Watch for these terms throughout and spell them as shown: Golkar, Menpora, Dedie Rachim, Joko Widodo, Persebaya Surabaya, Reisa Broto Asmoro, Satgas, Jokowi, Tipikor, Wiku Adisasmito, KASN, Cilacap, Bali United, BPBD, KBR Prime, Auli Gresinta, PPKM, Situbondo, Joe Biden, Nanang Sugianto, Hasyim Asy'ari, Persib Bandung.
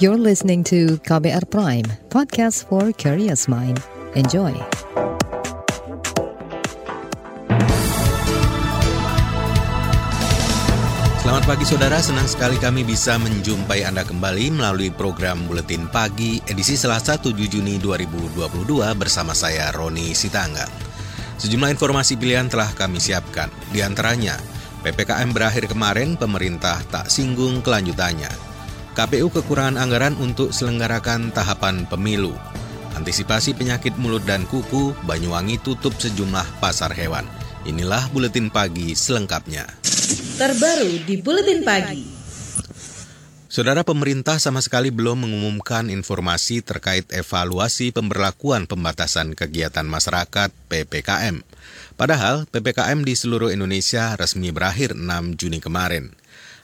You're listening to KBR Prime, podcast for curious mind. Enjoy. Selamat pagi saudara, senang sekali kami bisa menjumpai Anda kembali melalui program Buletin Pagi edisi Selasa 7 Juni 2022 bersama saya Roni Sitanggang. Sejumlah informasi pilihan telah kami siapkan, di antaranya PPKM berakhir kemarin, pemerintah tak singgung kelanjutannya. KPU kekurangan anggaran untuk selenggarakan tahapan pemilu. Antisipasi penyakit mulut dan kuku, Banyuwangi tutup sejumlah pasar hewan. Inilah Buletin Pagi selengkapnya. Terbaru di Buletin Pagi. Saudara, pemerintah sama sekali belum mengumumkan informasi terkait evaluasi pemberlakuan pembatasan kegiatan masyarakat PPKM. Padahal PPKM di seluruh Indonesia resmi berakhir 6 Juni kemarin.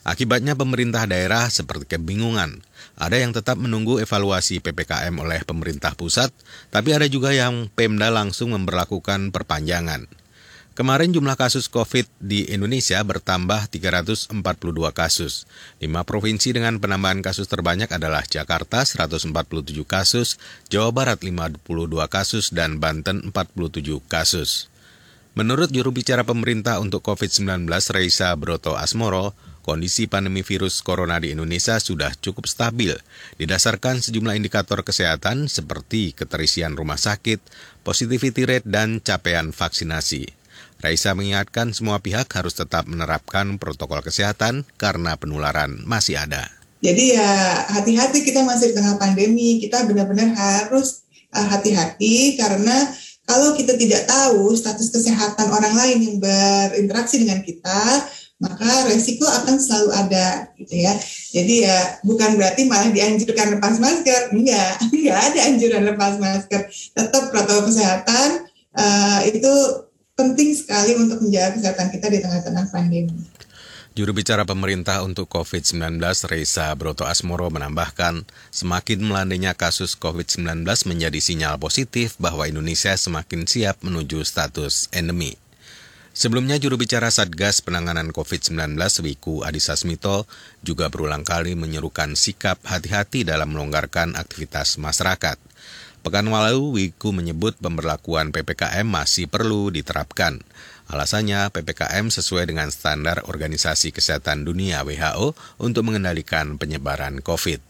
Akibatnya pemerintah daerah seperti kebingungan. Ada yang tetap menunggu evaluasi PPKM oleh pemerintah pusat, tapi ada juga yang Pemda langsung memberlakukan perpanjangan. Kemarin jumlah kasus COVID di Indonesia bertambah 342 kasus. 5 provinsi dengan penambahan kasus terbanyak adalah Jakarta 147 kasus, Jawa Barat 52 kasus, dan Banten 47 kasus. Menurut juru bicara pemerintah untuk COVID-19 Reisa Broto Asmoro, kondisi pandemi virus corona di Indonesia sudah cukup stabil, didasarkan sejumlah indikator kesehatan seperti keterisian rumah sakit, positivity rate, dan capaian vaksinasi. Reisa mengingatkan semua pihak harus tetap menerapkan protokol kesehatan karena penularan masih ada. Jadi ya hati-hati, kita masih di tengah pandemi, kita benar-benar harus hati-hati karena kalau kita tidak tahu status kesehatan orang lain yang berinteraksi dengan kita, maka resiko akan selalu ada, gitu ya. Jadi ya bukan berarti malah dianjurkan lepas masker, enggak ada anjuran lepas masker. Tetap protokol kesehatan itu penting sekali untuk menjaga kesehatan kita di tengah-tengah pandemi. Juru bicara pemerintah untuk COVID-19 Reisa Broto Asmoro menambahkan, semakin melandainya kasus COVID-19 menjadi sinyal positif bahwa Indonesia semakin siap menuju status endemi. Sebelumnya, juru bicara Satgas Penanganan COVID-19 Wiku Adisasmito juga berulang kali menyerukan sikap hati-hati dalam melonggarkan aktivitas masyarakat. Pekan lalu, Wiku menyebut pemberlakuan PPKM masih perlu diterapkan. Alasannya, PPKM sesuai dengan standar Organisasi Kesehatan Dunia WHO untuk mengendalikan penyebaran COVID.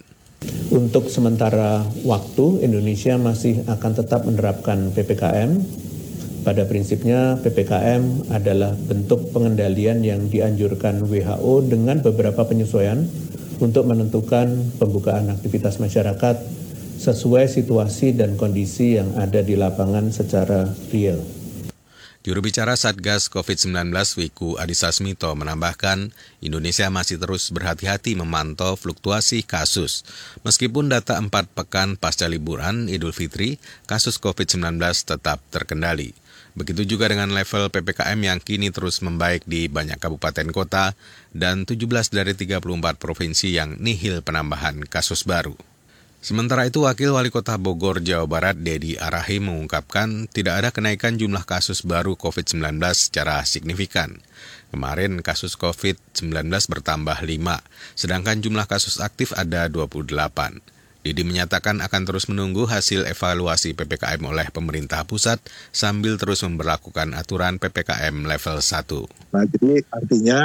Untuk sementara waktu, Indonesia masih akan tetap menerapkan PPKM. Pada prinsipnya, PPKM adalah bentuk pengendalian yang dianjurkan WHO dengan beberapa penyesuaian untuk menentukan pembukaan aktivitas masyarakat sesuai situasi dan kondisi yang ada di lapangan secara real. Juru bicara Satgas COVID-19 Wiku Adisasmito menambahkan, Indonesia masih terus berhati-hati memantau fluktuasi kasus. Meskipun data 4 pekan pasca liburan Idul Fitri, kasus COVID-19 tetap terkendali. Begitu juga dengan level PPKM yang kini terus membaik di banyak kabupaten kota dan 17 dari 34 provinsi yang nihil penambahan kasus baru. Sementara itu, Wakil Wali Kota Bogor, Jawa Barat, Dedie Rachim mengungkapkan tidak ada kenaikan jumlah kasus baru COVID-19 secara signifikan. Kemarin kasus COVID-19 bertambah 5, sedangkan jumlah kasus aktif ada 28. Dedie menyatakan akan terus menunggu hasil evaluasi PPKM oleh pemerintah pusat sambil terus memberlakukan aturan PPKM level 1. Nah, jadi artinya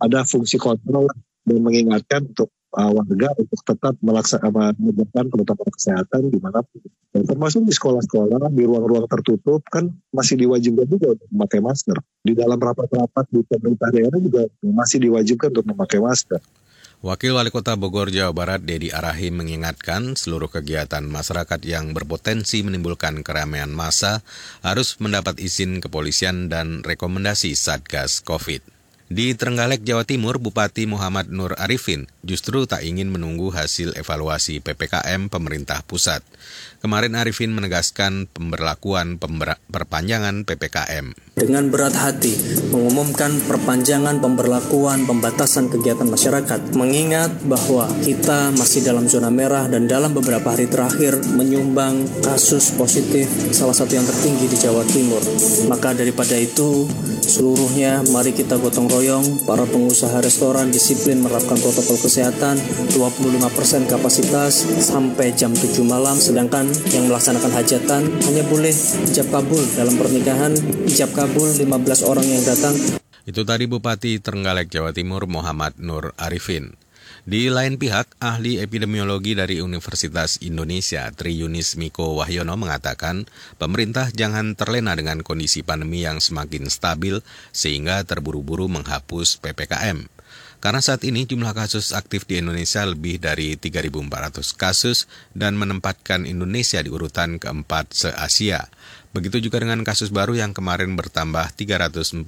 ada fungsi kontrol dan mengingatkan untuk warga untuk tetap melaksanakan protokol kesehatan dimanapun. Termasuk di sekolah-sekolah, di ruang-ruang tertutup kan masih diwajibkan juga untuk memakai masker. Di dalam rapat-rapat di pemerintah daerah juga masih diwajibkan untuk memakai masker. Wakil Wali Kota Bogor, Jawa Barat, Dedie Rachim mengingatkan seluruh kegiatan masyarakat yang berpotensi menimbulkan keramaian massa harus mendapat izin kepolisian dan rekomendasi Satgas COVID. Di Trenggalek, Jawa Timur, Bupati Muhammad Nur Arifin justru tak ingin menunggu hasil evaluasi PPKM pemerintah pusat. Kemarin Arifin menegaskan pemberlakuan perpanjangan PPKM. Dengan berat hati mengumumkan perpanjangan pemberlakuan pembatasan kegiatan masyarakat, mengingat bahwa kita masih dalam zona merah dan dalam beberapa hari terakhir menyumbang kasus positif, salah satu yang tertinggi di Jawa Timur. Maka daripada itu, seluruhnya, mari kita gotong royong. Para pengusaha restoran disiplin menerapkan protokol kesehatan 25% kapasitas sampai jam 7 malam, sedangkan yang melaksanakan hajatan hanya boleh ijab kabul. Dalam pernikahan, ijab kabul 15 orang yang datang. Itu tadi Bupati Trenggalek, Jawa Timur, Muhammad Nur Arifin. Di lain pihak, ahli epidemiologi dari Universitas Indonesia, Tri Yunis Miko Wahyono, mengatakan pemerintah jangan terlena dengan kondisi pandemi yang semakin stabil sehingga terburu-buru menghapus PPKM. Karena saat ini jumlah kasus aktif di Indonesia lebih dari 3.400 kasus dan menempatkan Indonesia di urutan keempat se-Asia. Begitu juga dengan kasus baru yang kemarin bertambah 342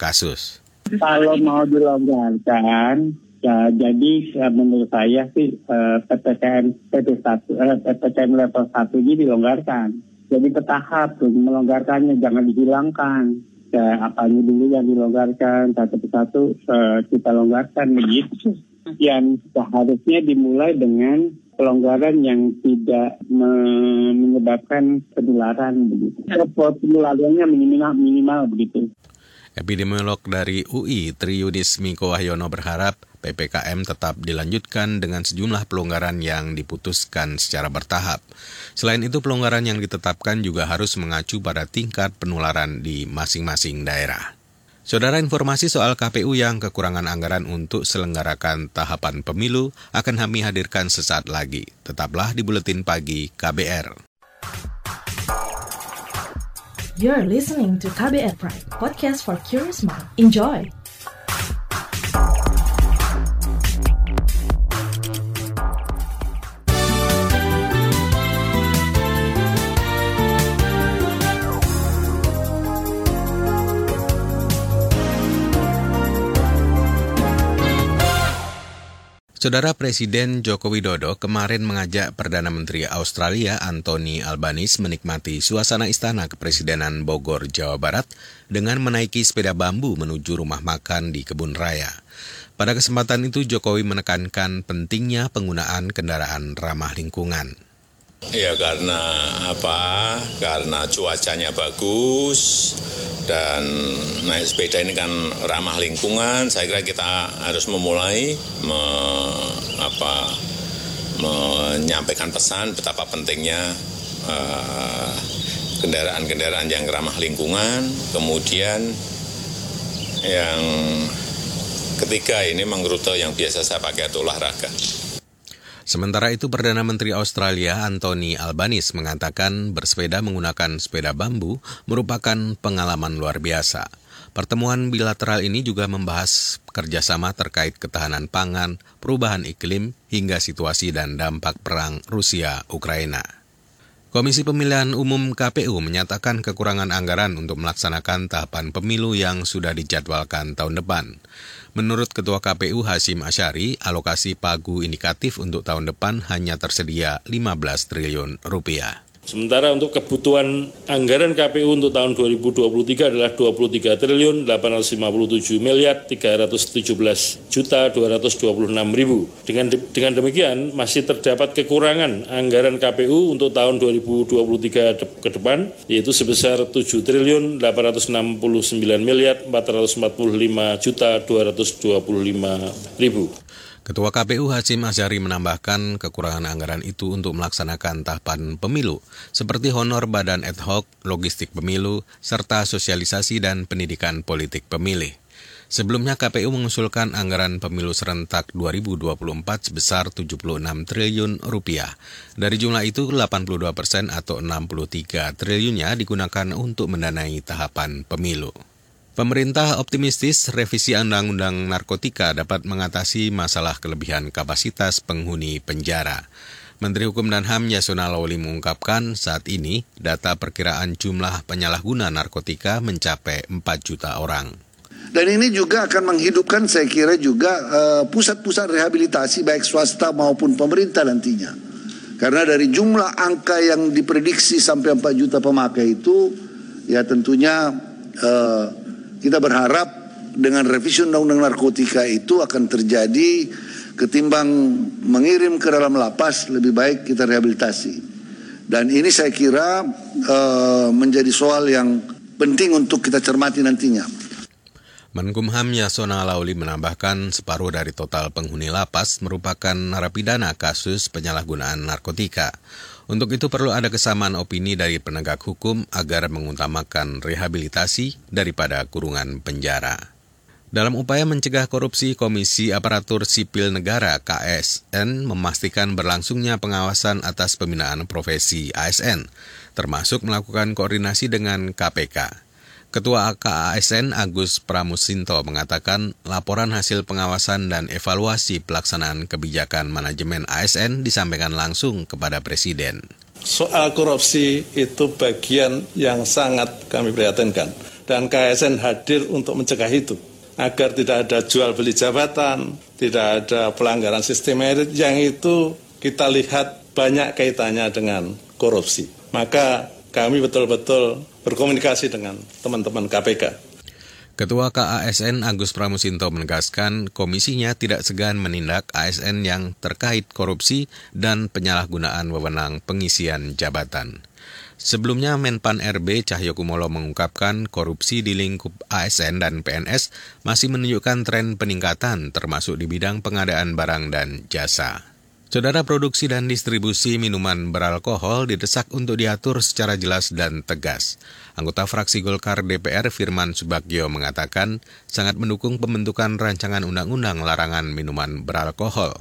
kasus. Kalau mau dilonggarkan, ya, jadi menurut saya sih PPKM level 1 ini dilonggarkan. Jadi bertahap tuh melonggarkannya, jangan dihilangkan. Ya, apanya dulu yang dilonggarkan, satu persatu kita longgarkan begitu. Yang seharusnya dimulai dengan pelonggaran yang tidak menyebabkan penularan begitu. Penularannya minimal begitu. Epidemiolog dari UI, Tri Yunis Miko Wahyono, berharap PPKM tetap dilanjutkan dengan sejumlah pelonggaran yang diputuskan secara bertahap. Selain itu, pelonggaran yang ditetapkan juga harus mengacu pada tingkat penularan di masing-masing daerah. Saudara, informasi soal KPU yang kekurangan anggaran untuk selenggarakan tahapan pemilu akan kami hadirkan sesaat lagi. Tetaplah di Buletin Pagi KBR. You're listening to KBR Prime, podcast for curious mind. Enjoy! Saudara, Presiden Joko Widodo kemarin mengajak Perdana Menteri Australia Anthony Albanese menikmati suasana Istana Kepresidenan Bogor, Jawa Barat dengan menaiki sepeda bambu menuju rumah makan di Kebun Raya. Pada kesempatan itu, Jokowi menekankan pentingnya penggunaan kendaraan ramah lingkungan. Ya, karena cuacanya bagus dan naik sepeda ini kan ramah lingkungan. Saya kira kita harus memulai menyampaikan pesan betapa pentingnya kendaraan-kendaraan yang ramah lingkungan. Kemudian yang ketiga ini menggerutu yang biasa saya pakai untuk olahraga. Sementara itu, Perdana Menteri Australia Anthony Albanese mengatakan bersepeda menggunakan sepeda bambu merupakan pengalaman luar biasa. Pertemuan bilateral ini juga membahas kerjasama terkait ketahanan pangan, perubahan iklim, hingga situasi dan dampak perang Rusia-Ukraina. Komisi Pemilihan Umum KPU menyatakan kekurangan anggaran untuk melaksanakan tahapan pemilu yang sudah dijadwalkan tahun depan. Menurut Ketua KPU Hasyim Asy'ari, alokasi pagu indikatif untuk tahun depan hanya tersedia 15 triliun rupiah. Sementara untuk kebutuhan anggaran KPU untuk tahun 2023 adalah 23.857.317.226.000. Dengan demikian masih terdapat kekurangan anggaran KPU untuk tahun 2023 ke depan, yaitu sebesar 7.869.445.225.000. Ketua KPU Hasyim Asy'ari menambahkan kekurangan anggaran itu untuk melaksanakan tahapan pemilu, seperti honor badan ad hoc, logistik pemilu, serta sosialisasi dan pendidikan politik pemilih. Sebelumnya KPU mengusulkan anggaran pemilu serentak 2024 sebesar 76 triliun rupiah. Dari jumlah itu, 82% atau 63 triliunnya digunakan untuk mendanai tahapan pemilu. Pemerintah optimistis revisi Undang-Undang Narkotika dapat mengatasi masalah kelebihan kapasitas penghuni penjara. Menteri Hukum dan HAM Yasonna Laoly mengungkapkan saat ini data perkiraan jumlah penyalahguna narkotika mencapai 4 juta orang. Dan ini juga akan menghidupkan, saya kira juga pusat-pusat rehabilitasi baik swasta maupun pemerintah nantinya. Karena dari jumlah angka yang diprediksi sampai 4 juta pemakai itu, ya tentunya kita berharap dengan revisi Undang-Undang Narkotika itu akan terjadi, ketimbang mengirim ke dalam lapas lebih baik kita rehabilitasi. Dan ini saya kira menjadi soal yang penting untuk kita cermati nantinya. Menkumham Yasonna Laoly menambahkan separuh dari total penghuni lapas merupakan narapidana kasus penyalahgunaan narkotika. Untuk itu perlu ada kesamaan opini dari penegak hukum agar mengutamakan rehabilitasi daripada kurungan penjara. Dalam upaya mencegah korupsi, Komisi Aparatur Sipil Negara (KASN) memastikan berlangsungnya pengawasan atas pembinaan profesi ASN, termasuk melakukan koordinasi dengan KPK. Ketua KASN Agus Pramusinto mengatakan laporan hasil pengawasan dan evaluasi pelaksanaan kebijakan manajemen ASN disampaikan langsung kepada Presiden. Soal korupsi itu bagian yang sangat kami prihatinkan, dan KASN hadir untuk mencegah itu. Agar tidak ada jual beli jabatan, tidak ada pelanggaran sistem merit yang itu kita lihat banyak kaitannya dengan korupsi. Maka kami betul-betul berkomunikasi dengan teman-teman KPK. Ketua KASN Agus Pramusinto menegaskan komisinya tidak segan menindak ASN yang terkait korupsi dan penyalahgunaan wewenang pengisian jabatan. Sebelumnya, Menpan RB Cahyokumolo mengungkapkan korupsi di lingkup ASN dan PNS masih menunjukkan tren peningkatan termasuk di bidang pengadaan barang dan jasa. Saudara, produksi dan distribusi minuman beralkohol didesak untuk diatur secara jelas dan tegas. Anggota fraksi Golkar DPR Firman Soebagyo mengatakan sangat mendukung pembentukan rancangan undang-undang larangan minuman beralkohol.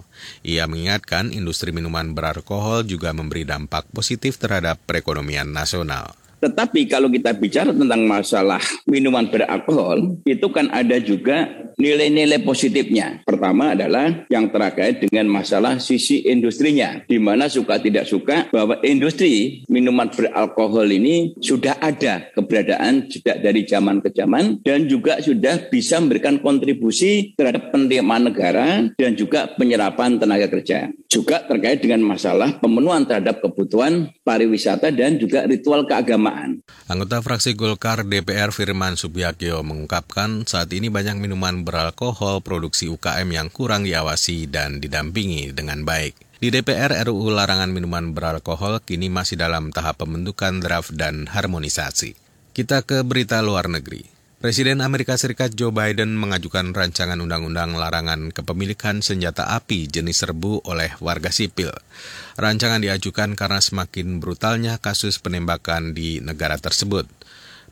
Ia mengingatkan industri minuman beralkohol juga memberi dampak positif terhadap perekonomian nasional. Tetapi kalau kita bicara tentang masalah minuman beralkohol, itu kan ada juga nilai-nilai positifnya. Pertama adalah yang terkait dengan masalah sisi industrinya, di mana suka tidak suka bahwa industri minuman beralkohol ini sudah ada keberadaan sejak dari zaman ke zaman dan juga sudah bisa memberikan kontribusi terhadap penerimaan negara dan juga penyerapan tenaga kerja. Juga terkait dengan masalah pemenuhan terhadap kebutuhan pariwisata dan juga ritual keagamaan. Anggota fraksi Golkar DPR Firman Soebagyo mengungkapkan saat ini banyak minuman beralkohol produksi UKM yang kurang diawasi dan didampingi dengan baik. Di DPR, RUU larangan minuman beralkohol kini masih dalam tahap pembentukan draft dan harmonisasi. Kita ke berita luar negeri. Presiden Amerika Serikat Joe Biden mengajukan rancangan undang-undang larangan kepemilikan senjata api jenis serbu oleh warga sipil. Rancangan diajukan karena semakin brutalnya kasus penembakan di negara tersebut.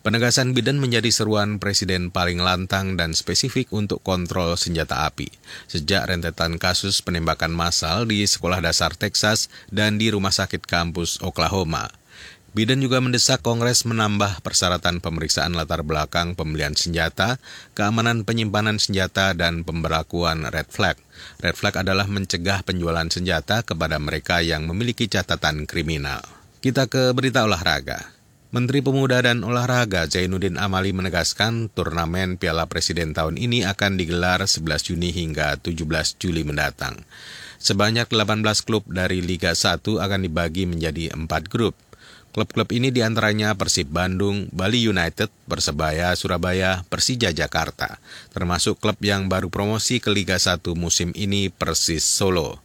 Penegasan Biden menjadi seruan presiden paling lantang dan spesifik untuk kontrol senjata api sejak rentetan kasus penembakan massal di sekolah dasar Texas dan di rumah sakit kampus Oklahoma. Biden juga mendesak Kongres menambah persyaratan pemeriksaan latar belakang pembelian senjata, keamanan penyimpanan senjata, dan pemberlakuan red flag. Red flag adalah mencegah penjualan senjata kepada mereka yang memiliki catatan kriminal. Kita ke berita olahraga. Menteri Pemuda dan Olahraga Zainuddin Amali menegaskan turnamen Piala Presiden tahun ini akan digelar 11 Juni hingga 17 Juli mendatang. Sebanyak 18 klub dari Liga 1 akan dibagi menjadi 4 grup. Klub-klub ini diantaranya Persib Bandung, Bali United, Persebaya Surabaya, Persija Jakarta, termasuk klub yang baru promosi ke Liga 1 musim ini Persis Solo.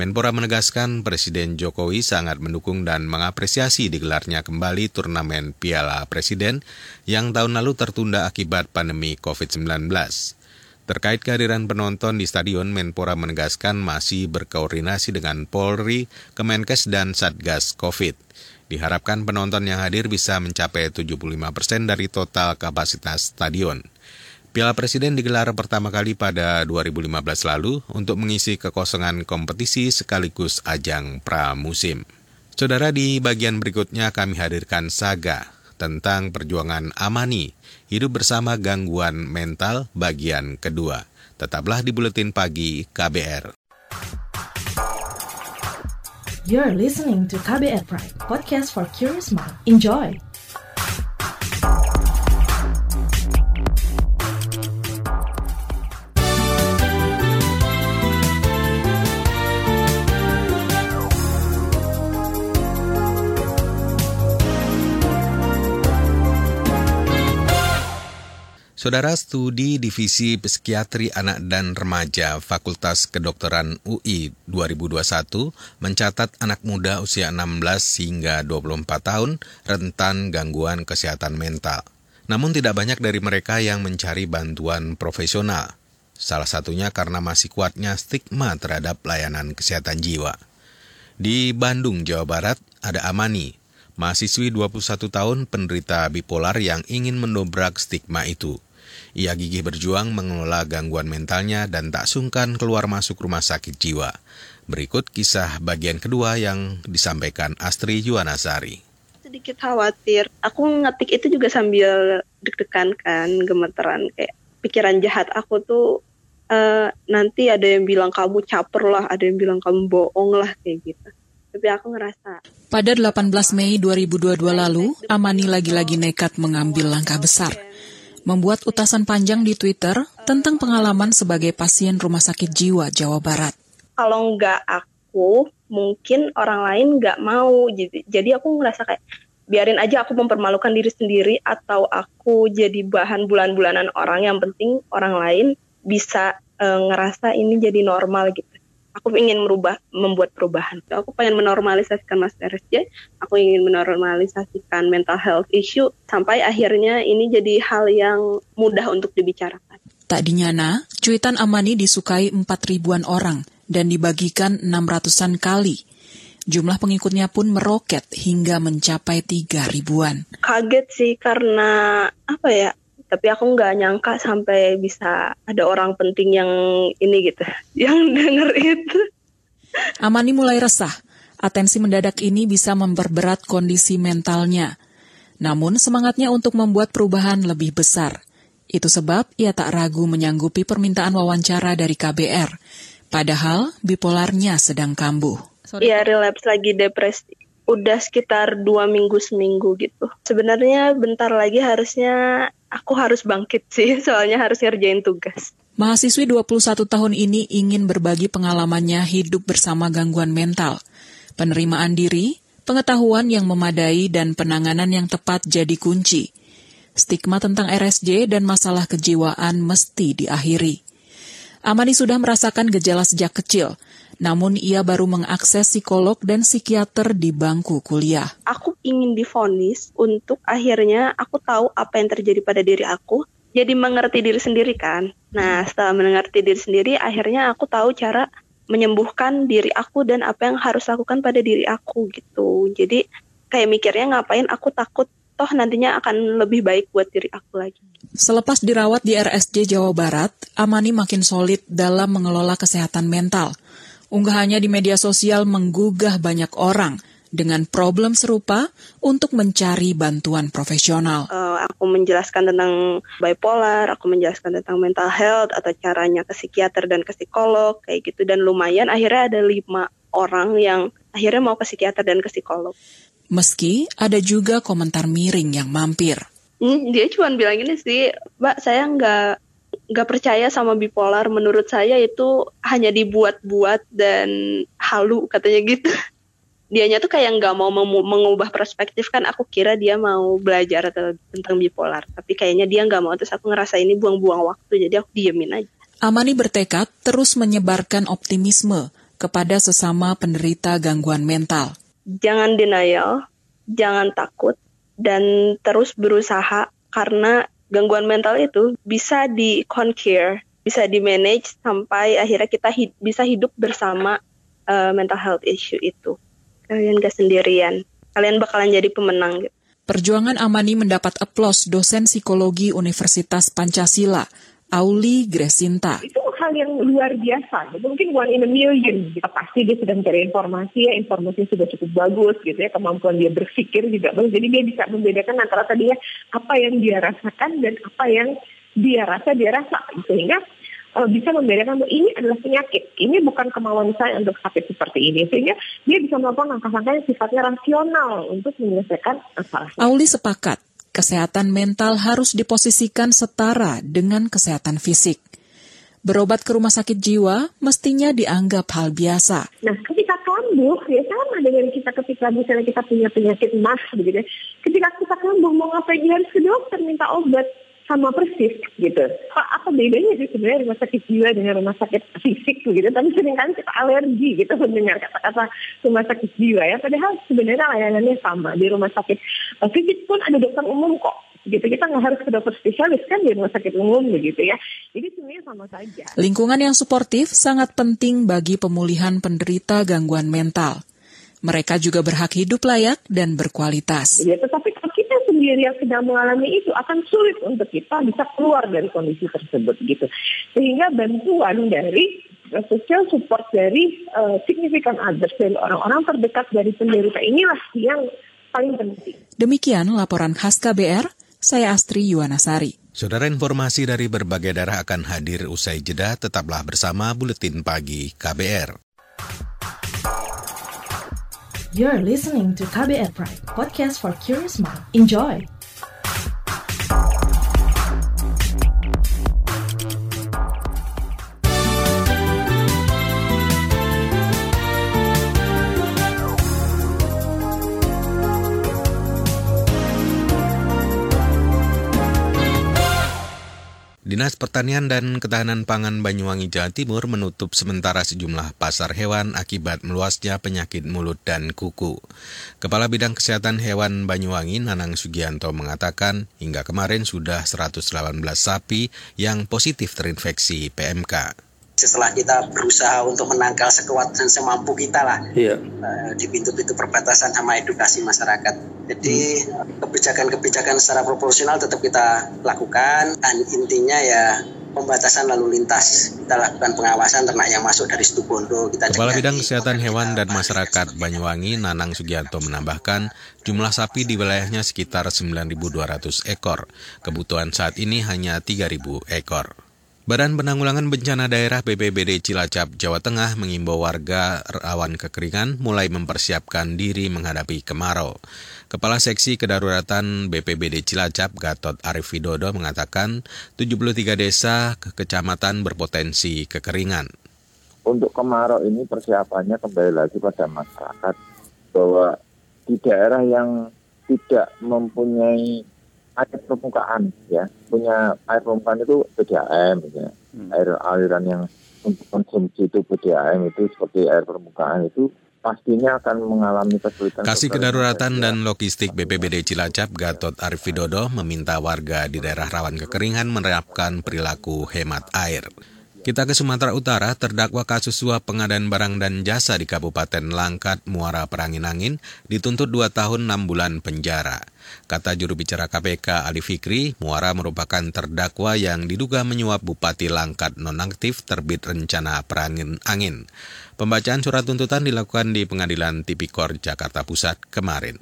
Menpora menegaskan Presiden Jokowi sangat mendukung dan mengapresiasi digelarnya kembali turnamen Piala Presiden yang tahun lalu tertunda akibat pandemi COVID-19. Terkait kehadiran penonton di stadion, Menpora menegaskan masih berkoordinasi dengan Polri, Kemenkes, dan Satgas COVID. Diharapkan penonton yang hadir bisa mencapai 75% dari total kapasitas stadion. Piala Presiden digelar pertama kali pada 2015 lalu untuk mengisi kekosongan kompetisi sekaligus ajang pramusim. Saudara, di bagian berikutnya kami hadirkan saga tentang perjuangan Amani, hidup bersama gangguan mental bagian kedua. Tetaplah di Buletin Pagi KBR. You're listening to KBR Prime, podcast for curious mind. Enjoy! Saudara, studi Divisi Psikiatri Anak dan Remaja Fakultas Kedokteran UI 2021 mencatat anak muda usia 16 hingga 24 tahun rentan gangguan kesehatan mental. Namun tidak banyak dari mereka yang mencari bantuan profesional. Salah satunya karena masih kuatnya stigma terhadap layanan kesehatan jiwa. Di Bandung, Jawa Barat, ada Amani, mahasiswi 21 tahun penderita bipolar yang ingin mendobrak stigma itu. Ia gigih berjuang mengelola gangguan mentalnya dan tak sungkan keluar masuk rumah sakit jiwa. Berikut kisah bagian kedua yang disampaikan Astri Yuana Nazari. Sedikit khawatir, aku ngetik itu juga sambil deg-degan kan, gemeteran, kayak pikiran jahat aku tuh nanti ada yang bilang kamu caper lah, ada yang bilang kamu bohong lah, kayak gitu. Tapi aku ngerasa. Pada 18 Mei 2022 lalu, Amani lagi-lagi nekat mengambil langkah besar. Membuat utasan panjang di Twitter tentang pengalaman sebagai pasien rumah sakit jiwa Jawa Barat. Kalau nggak aku, mungkin orang lain nggak mau. Jadi aku ngerasa kayak, biarin aja aku mempermalukan diri sendiri atau aku jadi bahan bulan-bulanan orang. Yang penting orang lain bisa ngerasa ini jadi normal gitu. Aku ingin membuat perubahan. Aku pengen menormalisasikan master SJ, aku ingin menormalisasikan mental health issue, sampai akhirnya ini jadi hal yang mudah untuk dibicarakan. Tak dinyana, cuitan Amani disukai 4.000-an orang dan dibagikan 600-an kali. Jumlah pengikutnya pun meroket hingga mencapai 3.000-an. Kaget sih karena apa ya, tapi aku nggak nyangka sampai bisa ada orang penting yang ini gitu, yang denger itu. Amani mulai resah. Atensi mendadak ini bisa memperberat kondisi mentalnya. Namun semangatnya untuk membuat perubahan lebih besar. Itu sebab ia tak ragu menyanggupi permintaan wawancara dari KBR. Padahal bipolarnya sedang kambuh. Iya, relapse lagi depresi. Udah sekitar 2 minggu-seminggu gitu. Sebenarnya bentar lagi harusnya aku harus bangkit sih, soalnya harus ngerjain tugas. Mahasiswi 21 tahun ini ingin berbagi pengalamannya hidup bersama gangguan mental. Penerimaan diri, pengetahuan yang memadai, dan penanganan yang tepat jadi kunci. Stigma tentang RSJ dan masalah kejiwaan mesti diakhiri. Amani sudah merasakan gejala sejak kecil, namun ia baru mengakses psikolog dan psikiater di bangku kuliah. Aku ingin divonis untuk akhirnya aku tahu apa yang terjadi pada diri aku, jadi mengerti diri sendiri kan. Nah, setelah mengerti diri sendiri, akhirnya aku tahu cara menyembuhkan diri aku dan apa yang harus lakukan pada diri aku gitu. Jadi kayak mikirnya ngapain aku takut, toh nantinya akan lebih baik buat diri aku lagi. Selepas dirawat di RSJ Jawa Barat, Amani makin solid dalam mengelola kesehatan mental. Unggahannya di media sosial menggugah banyak orang dengan problem serupa untuk mencari bantuan profesional. Aku menjelaskan tentang bipolar, aku menjelaskan tentang mental health, atau caranya ke psikiater dan ke psikolog, kayak gitu. Dan lumayan, akhirnya ada 5 orang yang akhirnya mau ke psikiater dan ke psikolog. Meski ada juga komentar miring yang mampir. Dia cuma bilang gini sih, Mbak, saya nggak percaya sama bipolar. Menurut saya itu hanya dibuat-buat dan halu, katanya gitu. Dianya tuh kayak nggak mau mengubah perspektif kan. Aku kira dia mau belajar tentang bipolar, tapi kayaknya dia nggak mau. Terus aku ngerasa ini buang-buang waktu, jadi aku diemin aja. Amani bertekad terus menyebarkan optimisme kepada sesama penderita gangguan mental. Jangan denial, jangan takut, dan terus berusaha karena gangguan mental itu bisa di-conquer, bisa di-manage sampai akhirnya kita bisa hidup bersama mental health issue itu. Kalian gak sendirian. Kalian bakalan jadi pemenang. Gitu. Perjuangan Amani mendapat aplaus dosen psikologi Universitas Pancasila, Auli Gresinta. Itu hal yang luar biasa. Mungkin one in a million. Gitu. Pasti dia sudah mencari informasi, ya, informasinya sudah cukup bagus, gitu ya. Kemampuan dia berpikir juga bagus. Jadi dia bisa membedakan antara tadinya apa yang dia rasakan dan apa yang dia rasa. Sehingga bisa membedakan bahwa ini adalah penyakit, ini bukan kemauan saya untuk sakit seperti ini, sehingga dia bisa melakukan langkah-langkah yang sifatnya rasional untuk menyelesaikan masalah. Auli sepakat, kesehatan mental harus diposisikan setara dengan kesehatan fisik. Berobat ke rumah sakit jiwa mestinya dianggap hal biasa. Nah, ketika kambuh, ya sama dengan kita ketika misalnya kita punya penyakit mah, begitu. Ketika kita kambuh mau ngapain harus ke dokter minta obat. Sama persis gitu. Apa bedanya sih sebenarnya rumah sakit jiwa dengan rumah sakit fisik gitu? Tapi seringkali kita alergi gitu mendengar kata-kata rumah sakit jiwa ya. Padahal sebenarnya layanannya sama. Di rumah sakit fisik pun ada dokter umum kok. gitu. Kita nggak harus ke dokter spesialis kan di rumah sakit umum begitu ya. Jadi sebenarnya sama saja. Lingkungan yang suportif sangat penting bagi pemulihan penderita gangguan mental. Mereka juga berhak hidup layak dan berkualitas. Ya, tetapi kalau kita sendiri yang sedang mengalami itu akan sulit untuk kita bisa keluar dari kondisi tersebut gitu. Sehingga bantuan dari social support dari significant others dan orang-orang terdekat dari penderita inilah yang paling penting. Demikian laporan khas KBR, saya Astri Yuana Nazari. Saudara, informasi dari berbagai daerah akan hadir usai jeda. Tetaplah bersama Buletin Pagi KBR. You're listening to KBR Prime, podcast for curious mind. Enjoy! Dinas Pertanian dan Ketahanan Pangan Banyuwangi, Jawa Timur menutup sementara sejumlah pasar hewan akibat meluasnya penyakit mulut dan kuku. Kepala Bidang Kesehatan Hewan Banyuwangi, Nanang Sugianto, mengatakan hingga kemarin sudah 118 sapi yang positif terinfeksi PMK. Setelah kita berusaha untuk menangkal sekuat dan semampu kita lah di pintu-pintu perbatasan sama edukasi masyarakat. Jadi kebijakan-kebijakan secara proporsional tetap kita lakukan, dan intinya ya pembatasan lalu lintas. Kita lakukan pengawasan ternak yang masuk dari Situbondo. Kepala Bidang Kesehatan Hewan dan Masyarakat Banyuwangi, Nanang Sugianto, menambahkan jumlah sapi di wilayahnya sekitar 9.200 ekor. Kebutuhan saat ini hanya 3.000 ekor. Badan Penanggulangan Bencana Daerah BPBD Cilacap, Jawa Tengah mengimbau warga rawan kekeringan mulai mempersiapkan diri menghadapi kemarau. Kepala Seksi Kedaruratan BPBD Cilacap, Gatot Arif Widodo, mengatakan 73 desa kecamatan berpotensi kekeringan. Untuk kemarau ini persiapannya kembali lagi pada masyarakat bahwa di daerah yang tidak mempunyai air permukaan, ya, punya air permukaan itu PDAM, ya. Air aliran yang untuk konsumsi itu PDAM itu seperti air permukaan itu pastinya akan mengalami kesulitan. Kasih Kedaruratan dan Logistik BPBD Cilacap, Gatot Arif Widodo, meminta warga di daerah rawan kekeringan menerapkan perilaku hemat air. Kita ke Sumatera Utara, terdakwa kasus suap pengadaan barang dan jasa di Kabupaten Langkat, Muara Peranginangin, dituntut 2 tahun 6 bulan penjara. Kata juru bicara KPK Ali Fikri, Muara merupakan terdakwa yang diduga menyuap Bupati Langkat nonaktif terbit rencana Peranginangin. Pembacaan surat tuntutan dilakukan di Pengadilan Tipikor Jakarta Pusat kemarin.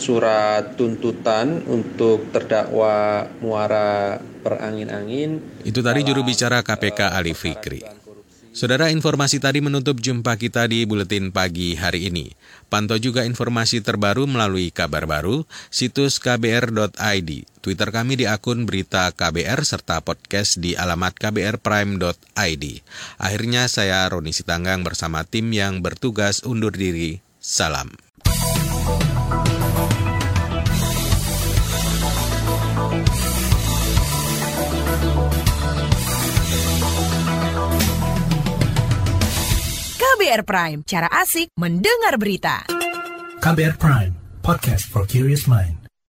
Surat tuntutan untuk terdakwa Muara Peranginangin. Itu tadi juru bicara KPK Ali Fikri. Saudara, informasi tadi menutup jumpa kita di Buletin Pagi hari ini. Pantau juga informasi terbaru melalui Kabar Baru, situs kbr.id, Twitter kami di akun Berita KBR, serta podcast di alamat kbrprime.id. Akhirnya saya Roni Sitanggang bersama tim yang bertugas undur diri. Salam. KBR Prime, cara asik mendengar berita. KBR Prime, podcast for curious mind.